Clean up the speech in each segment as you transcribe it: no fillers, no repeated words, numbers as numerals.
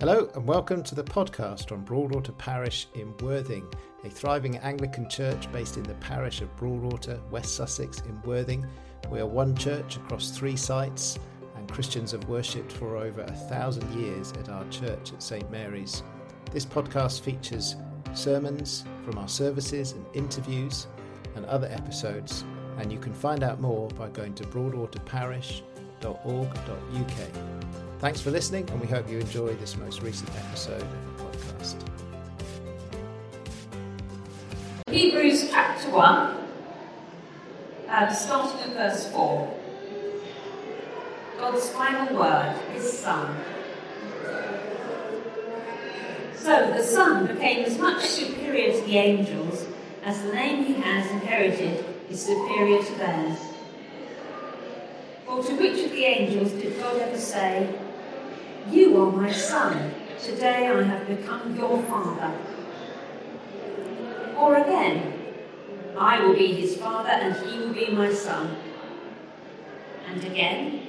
Hello and welcome to the podcast on Broadwater Parish in Worthing, a thriving Anglican church based in the parish of Broadwater, West Sussex in Worthing. We are one church across three sites and Christians have worshipped for over 1,000 years at our church at St Mary's. This podcast features sermons from our services and interviews and other episodes, and you can find out more by going to broadwaterparish.org.uk. Thanks for listening, and we hope you enjoy this most recent episode of the podcast. Hebrews chapter 1, starting at verse 4. God's final word, his Son. So the Son became as much superior to the angels as the name he has inherited is superior to theirs. For to which of the angels did God ever say, "You are my Son, today I have become your Father"? Or again, "I will be his Father and he will be my Son"? And again,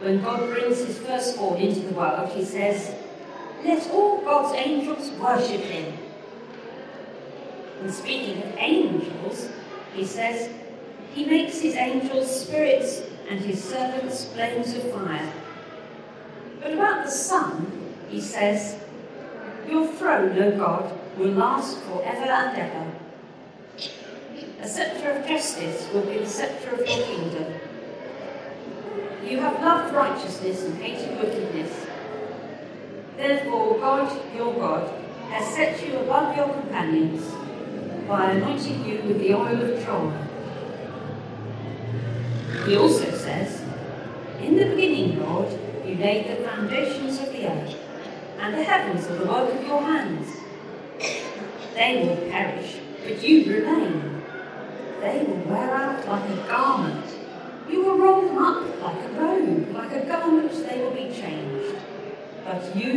when God brings his firstborn into the world, he says, "Let all God's angels worship him." And speaking of angels, he says, "He makes his angels spirits and his servants flames of fire." But about the Son, he says, "Your throne, O God, will last forever and ever. A sceptre of justice will be the sceptre of your kingdom. You have loved righteousness and hated wickedness. Therefore God, your God, has set you above your companions by anointing you with the oil of joy." He also says, "In the beginning, Lord, you laid the foundations of the earth, and the heavens are the work of your hands. They will perish, but you remain. They will wear out like a garment. You will roll them up like a robe, like a garment they will be changed. But you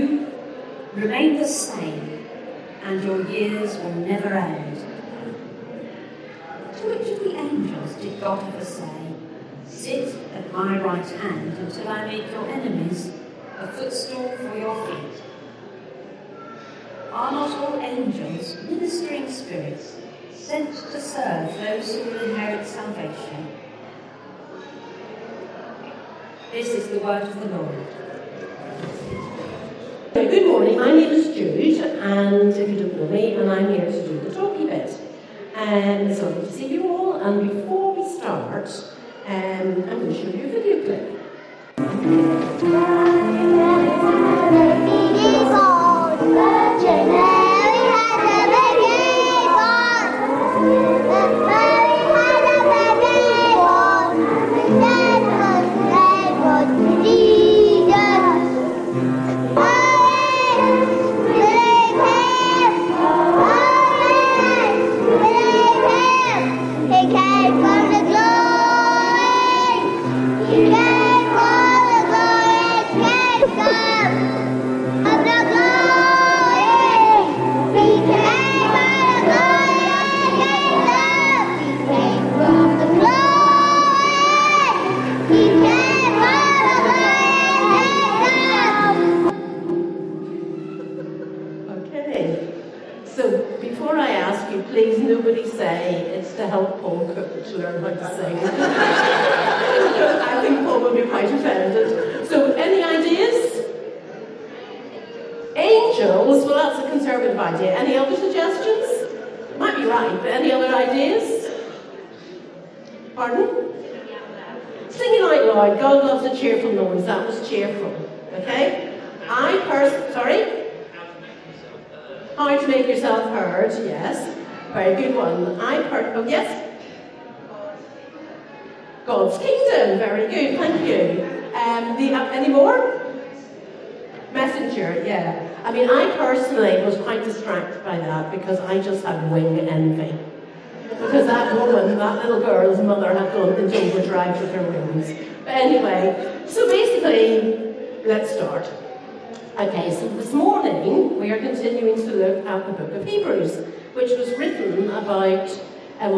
remain the same, and your years will never end." To which of the angels did God ever say, "Sit at my right hand until I make your enemies a footstool for your feet"? Are not all angels ministering spirits sent to serve those who will inherit salvation? This is the word of the Lord. Good morning, my name is Jude, and if you don't know me, and I'm here to do the talky bit. It's lovely to see you all, and before we start, I'm going to show you a video clip.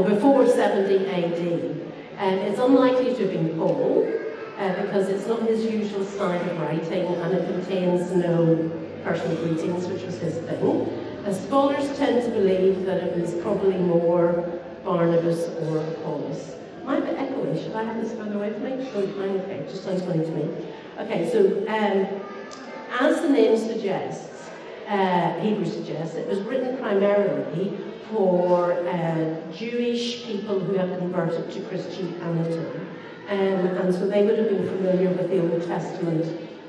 Before 70 AD. It's unlikely to be Paul because it's not his usual style of writing and it contains no personal greetings, which was his thing. And scholars tend to believe that it was probably more Barnabas or Paulus. Might be echoey. Should I have this further away from me? Okay, it just sounds funny to me. Okay, so as the name suggests, Hebrews suggests, it was written primarily for Jewish people who had converted to Christianity. And so they would have been familiar with the Old Testament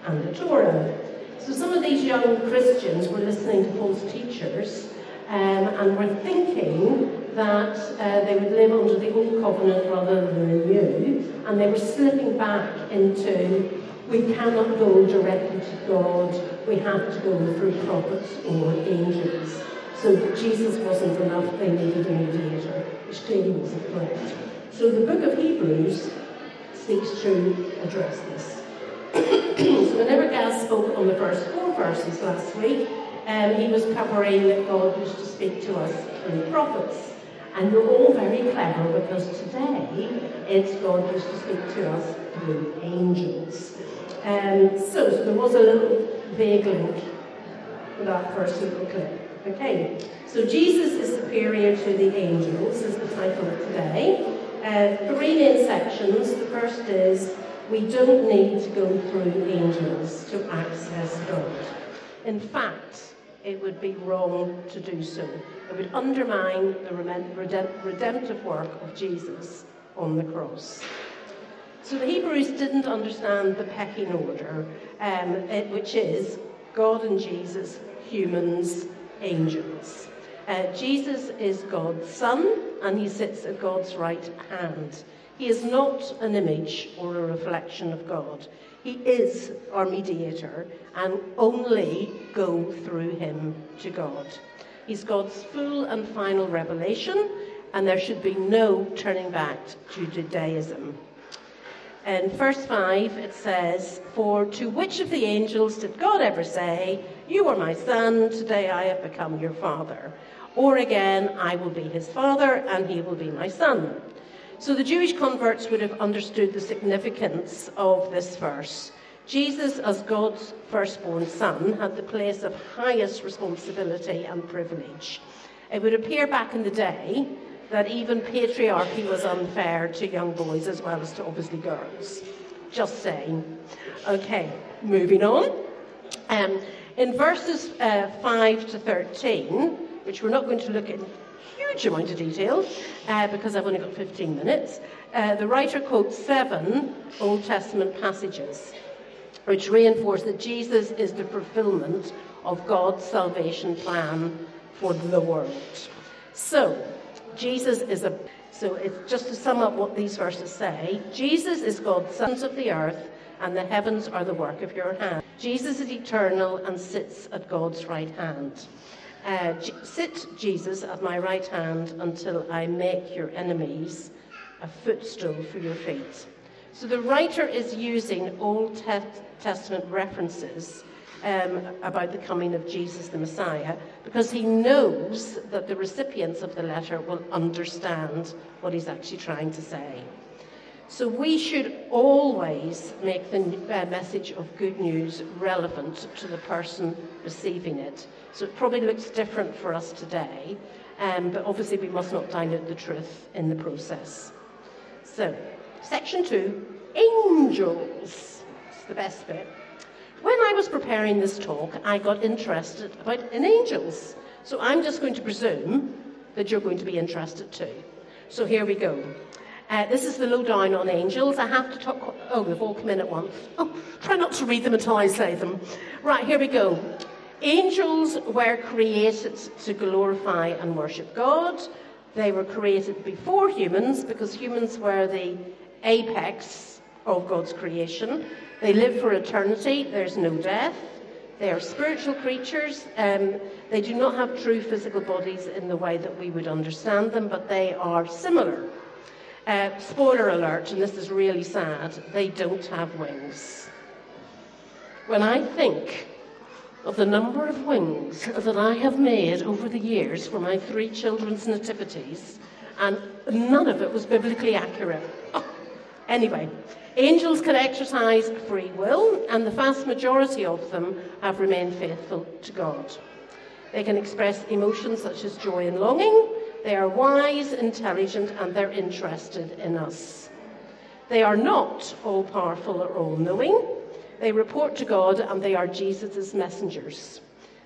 and the Torah. So some of these young Christians were listening to Paul's teachers and were thinking that they would live under the old covenant rather than the new, and they were slipping back into, we cannot go directly to God, we have to go through prophets or angels. So Jesus wasn't enough, they needed a mediator, which clearly wasn't correct. So the book of Hebrews seeks to address this. So whenever Gaz spoke on the first four verses last week, he was covering that God used to speak to us through prophets. And you're all very clever because today it's God used to speak to us through angels. So there was a little vague link with that first little clip. Okay, so Jesus is superior to the angels is the title of today. Three main sections. The first is we don't need to go through angels to access God. In fact, it would be wrong to do so. It would undermine the redemptive work of Jesus on the cross. So the Hebrews didn't understand the pecking order, which is God and Jesus, humans, angels. Jesus is God's son, and he sits at God's right hand. He is not an image or a reflection of God. He is our mediator, and only go through him to God. He's God's full and final revelation, and there should be no turning back to Judaism. In verse 5, it says, "For to which of the angels did God ever say, 'You are my son, today I have become your father'? Or again, 'I will be his father, and he will be my son'?" So the Jewish converts would have understood the significance of this verse. Jesus, as God's firstborn son, had the place of highest responsibility and privilege. It would appear back in the day that even patriarchy was unfair to young boys as well as to obviously girls. Just saying. Okay, moving on. In verses 5 to 13, which we're not going to look at in huge amount of detail because I've only got 15 minutes, the writer quotes 7 Old Testament passages which reinforce that Jesus is the fulfillment of God's salvation plan for the world. So, it's just to sum up what these verses say, Jesus is God's sons of the earth, and the heavens are the work of your hand. Jesus is eternal and sits at God's right hand. Sit, Jesus, at my right hand until I make your enemies a footstool for your feet. So the writer is using Old Testament references about the coming of Jesus the Messiah because he knows that the recipients of the letter will understand what he's actually trying to say. So we should always make the message of good news relevant to the person receiving it. So it probably looks different for us today, but obviously we must not dilute the truth in the process. So, Section 2, angels. It's the best bit. When I was preparing this talk, I got interested in angels. So I'm just going to presume that you're going to be interested too. So here we go. This is the lowdown on angels. I have to talk... Oh, they've all come in at once. Oh, try not to read them until I say them. Right, here we go. Angels were created to glorify and worship God. They were created before humans because humans were the apex of God's creation. They live for eternity. There's no death. They are spiritual creatures. They do not have true physical bodies in the way that we would understand them, but they are similar. Spoiler alert, and this is really sad, they don't have wings. When I think of the number of wings that I have made over the years for my 3 children's nativities, and none of it was biblically accurate. Oh, Anyway, angels can exercise free will, and the vast majority of them have remained faithful to God. They can express emotions such as joy and longing. They are wise, intelligent, and they're interested in us. They are not all-powerful or all-knowing. They report to God, and they are Jesus' messengers.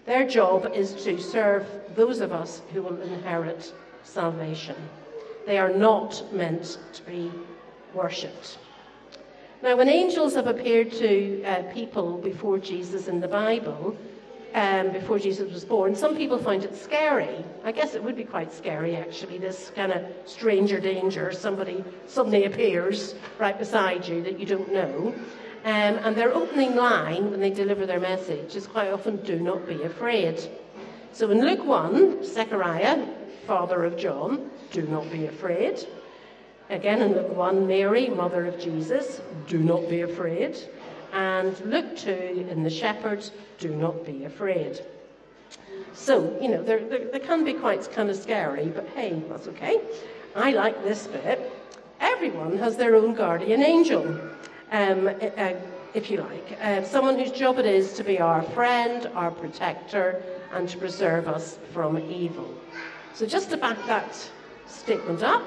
Their job is to serve those of us who will inherit salvation. They are not meant to be worshipped. Now, when angels have appeared to people before Jesus in the Bible, before Jesus was born, some people find it scary. I guess it would be quite scary, actually, this kind of stranger danger. Somebody suddenly appears right beside you that you don't know. And their opening line when they deliver their message is quite often, "Do not be afraid." So in Luke 1, Zechariah, father of John, "Do not be afraid." Again in Luke 1, Mary, mother of Jesus, "Do not be afraid." And Luke 2, in the shepherds, "Do not be afraid." So, you know, they can be quite kind of scary, but hey, that's okay. I like this bit. Everyone has their own guardian angel, if you like. Someone whose job it is to be our friend, our protector, and to preserve us from evil. So just to back that statement up,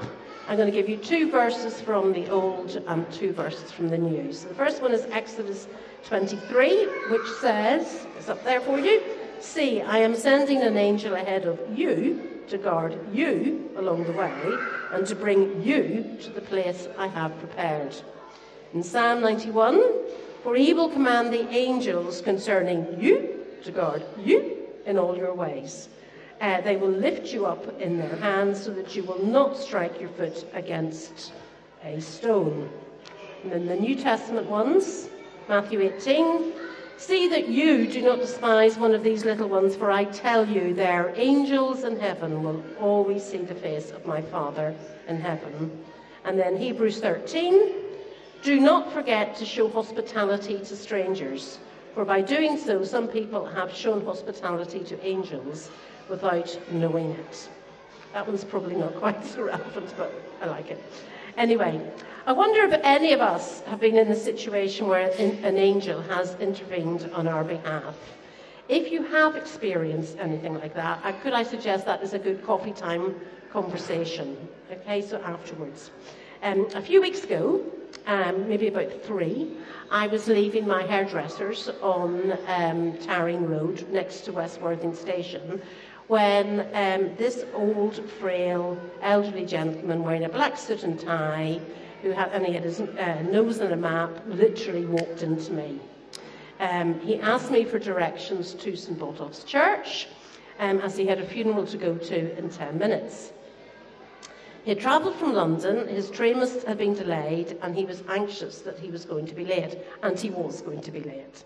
I'm going to give you two verses from the Old and two verses from the New. So the first one is Exodus 23, which says, it's up there for you, "See, I am sending an angel ahead of you to guard you along the way and to bring you to the place I have prepared." In Psalm 91, "For he will command the angels concerning you to guard you in all your ways. They will lift you up in their hands so that you will not strike your foot against a stone." And then the New Testament ones, Matthew 18, "See that you do not despise one of these little ones, for I tell you, their angels in heaven will always see the face of my Father in heaven." And then Hebrews 13, "Do not forget to show hospitality to strangers, for by doing so some people have shown hospitality to angels without knowing it." That one's probably not quite so relevant, but I like it. Anyway, I wonder if any of us have been in a situation where an angel has intervened on our behalf. If you have experienced anything like that, could I suggest that is a good coffee time conversation? Okay, so afterwards. A few weeks ago, maybe about 3, I was leaving my hairdressers on Tarring Road next to West Worthing Station, when this old, frail, elderly gentleman wearing a black suit and tie, and he had his nose on a map, literally walked into me. He asked me for directions to St. Botolph's Church, as he had a funeral to go to in 10 minutes. He had travelled from London, his train had been delayed, and he was anxious that he was going to be late, and he was going to be late.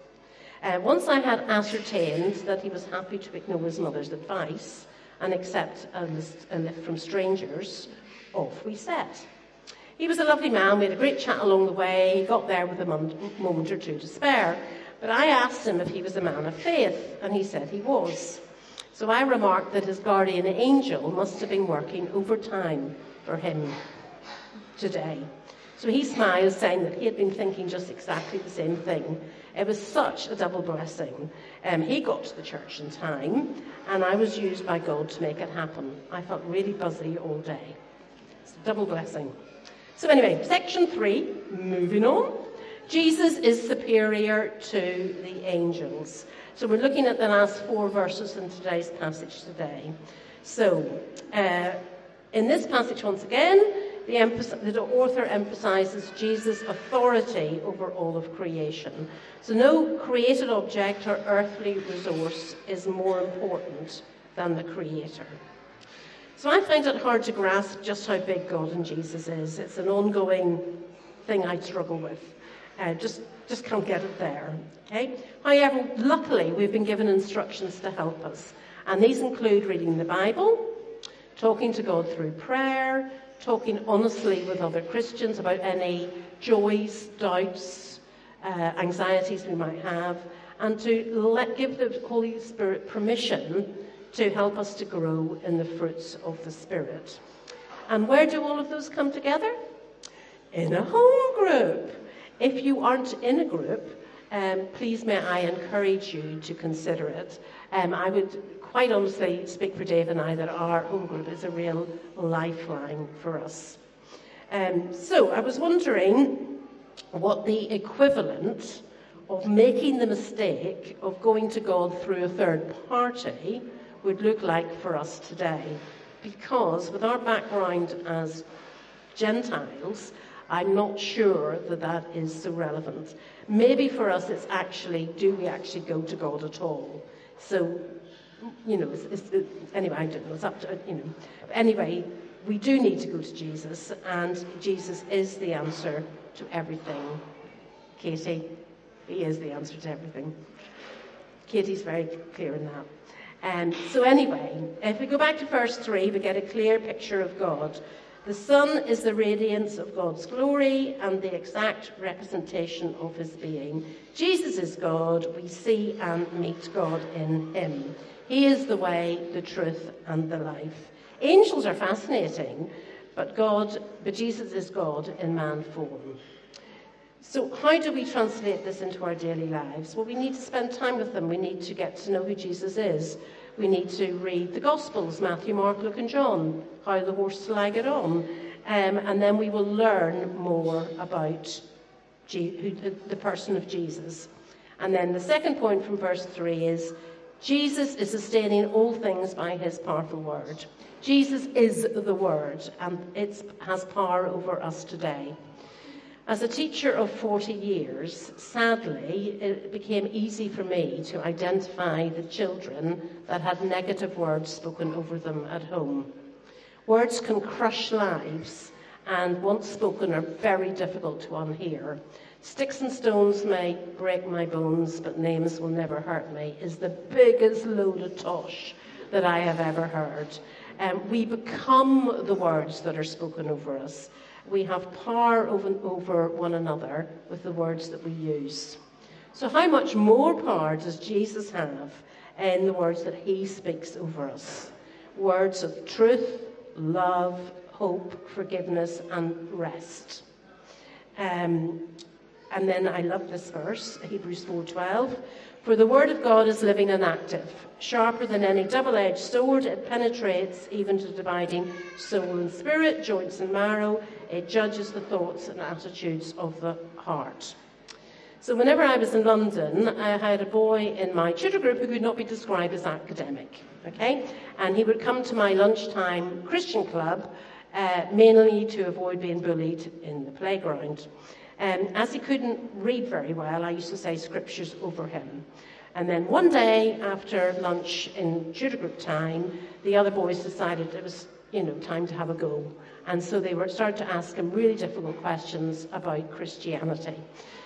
Once I had ascertained that he was happy to ignore his mother's advice and accept a lift from strangers, off we set. He was a lovely man, we had a great chat along the way, he got there with a moment or two to spare, but I asked him if he was a man of faith, and he said he was. So I remarked that his guardian angel must have been working overtime for him today. So he smiled, saying that he had been thinking just exactly the same thing. It was such a double blessing. He got to the church in time, and I was used by God to make it happen. I felt really buzzy all day. It's a double blessing. So anyway, section 3, moving on. Jesus is superior to the angels. So we're looking at the last 4 verses in today's passage today. So, in this passage once again, the author emphasises Jesus' authority over all of creation. So no created object or earthly resource is more important than the Creator. So I find it hard to grasp just how big God and Jesus is. It's an ongoing thing I struggle with. Just can't get it there, okay? However, luckily, we've been given instructions to help us, and these include reading the Bible, talking to God through prayer, talking honestly with other Christians about any joys, doubts, anxieties we might have, and to give the Holy Spirit permission to help us to grow in the fruits of the Spirit. And where do all of those come together? in a home group. If you aren't in a group, please may I encourage you to consider it. I would quite honestly speak for Dave and I that our home group is a real lifeline for us. So I was wondering what the equivalent of making the mistake of going to God through a third party would look like for us today. Because with our background as Gentiles, I'm not sure that that is so relevant. Maybe for us it's actually, do we actually go to God at all? So, you know, anyway, I don't know, it's up to, you know. Anyway, we do need to go to Jesus, and Jesus is the answer to everything. Katie, he is the answer to everything. Katie's very clear in that. So anyway, if we go back to verse 3, we get a clear picture of God. The Son is the radiance of God's glory and the exact representation of his being. Jesus is God. We see and meet God in him. He is the way, the truth, and the life. Angels are fascinating, but Jesus is God in man form. So how do we translate this into our daily lives? Well, we need to spend time with them. We need to get to know who Jesus is. We need to read the Gospels, Matthew, Mark, Luke and John, how the horse shall I get on. And then we will learn more about the person of Jesus. And then the second point from verse 3 is, Jesus is sustaining all things by his powerful word. Jesus is the word, and it has power over us today. As a teacher of 40 years, sadly, it became easy for me to identify the children that had negative words spoken over them at home. Words can crush lives, and once spoken are very difficult to unhear. Sticks and stones may break my bones, but names will never hurt me, is the biggest load of tosh that I have ever heard. We become the words that are spoken over us. We have power over one another with the words that we use. So how much more power does Jesus have in the words that he speaks over us? Words of truth, love, hope, forgiveness, and rest. And then I love this verse, Hebrews 4:12. For the word of God is living and active, sharper than any double-edged sword. It penetrates even to dividing soul and spirit, joints and marrow. It judges the thoughts and attitudes of the heart. So whenever I was in London, I had a boy in my tutor group who could not be described as academic, okay? And he would come to my lunchtime Christian club, mainly to avoid being bullied in the playground. As he couldn't read very well, I used to say scriptures over him. And then one day, after lunch in tutor group time, the other boys decided it was, time to have a go. And so they started to ask him really difficult questions about Christianity.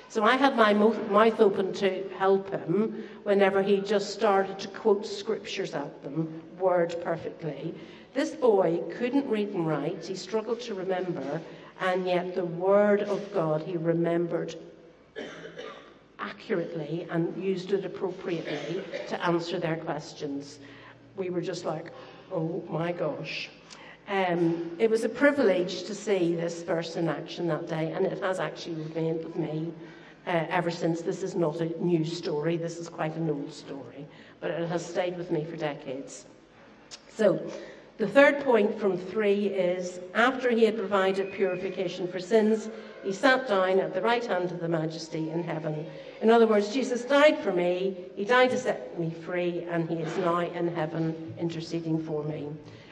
So I had my mouth open to help him whenever he just started to quote scriptures at them, word perfectly. This boy couldn't read and write. He struggled to remember. And yet the word of God he remembered accurately and used it appropriately to answer their questions. We were just like, oh my gosh. It was a privilege to see this verse in action that day, and it has actually remained with me ever since. This is not a new story, this is quite an old story, but it has stayed with me for decades. So, the third point from 3 is, after he had provided purification for sins, he sat down at the right hand of the Majesty in heaven. In other words, Jesus died for me, he died to set me free, and he is now in heaven interceding for me.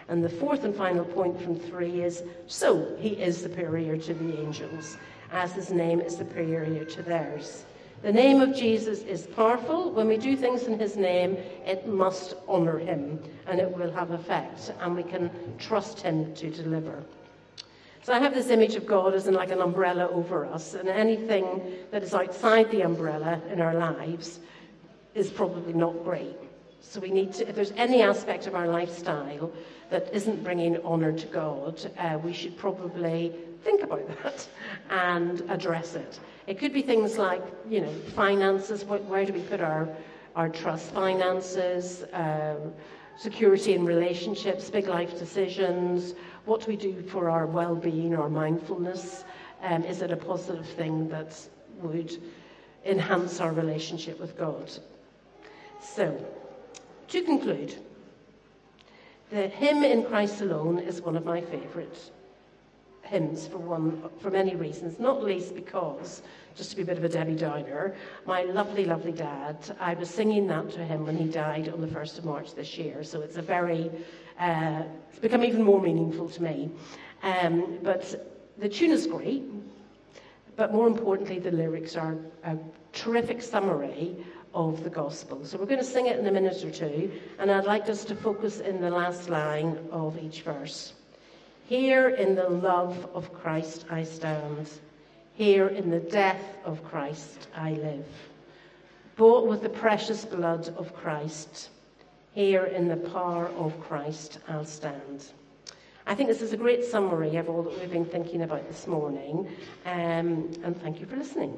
And the fourth and final point from 3 is, so he is superior to the angels, as his name is superior to theirs. The name of Jesus is powerful. When we do things in his name, it must honour him, and it will have effect, and we can trust him to deliver. So I have this image of God as in like an umbrella over us, and anything that is outside the umbrella in our lives is probably not great. So we need to, if there's any aspect of our lifestyle that isn't bringing honour to God, we should probably think about that and address it. It could be things like, finances. Where do we put our trust? Finances, security in relationships, big life decisions. What do we do for our well-being, our mindfulness? Is it a positive thing that would enhance our relationship with God? So, to conclude, the hymn In Christ Alone is one of my favourite hymns for many reasons, not least because, just to be a bit of a Debbie Downer, my lovely, lovely dad, I was singing that to him when he died on the 1st of March this year, so it's a very, it's become even more meaningful to me. But the tune is great, but more importantly, the lyrics are a terrific summary of the gospel. So we're going to sing it in a minute or two, and I'd like us to focus in the last line of each verse. Here in the love of Christ I stand. Here in the death of Christ I live. Bought with the precious blood of Christ. Here in the power of Christ I'll stand. I think this is a great summary of all that we've been thinking about this morning. And thank you for listening.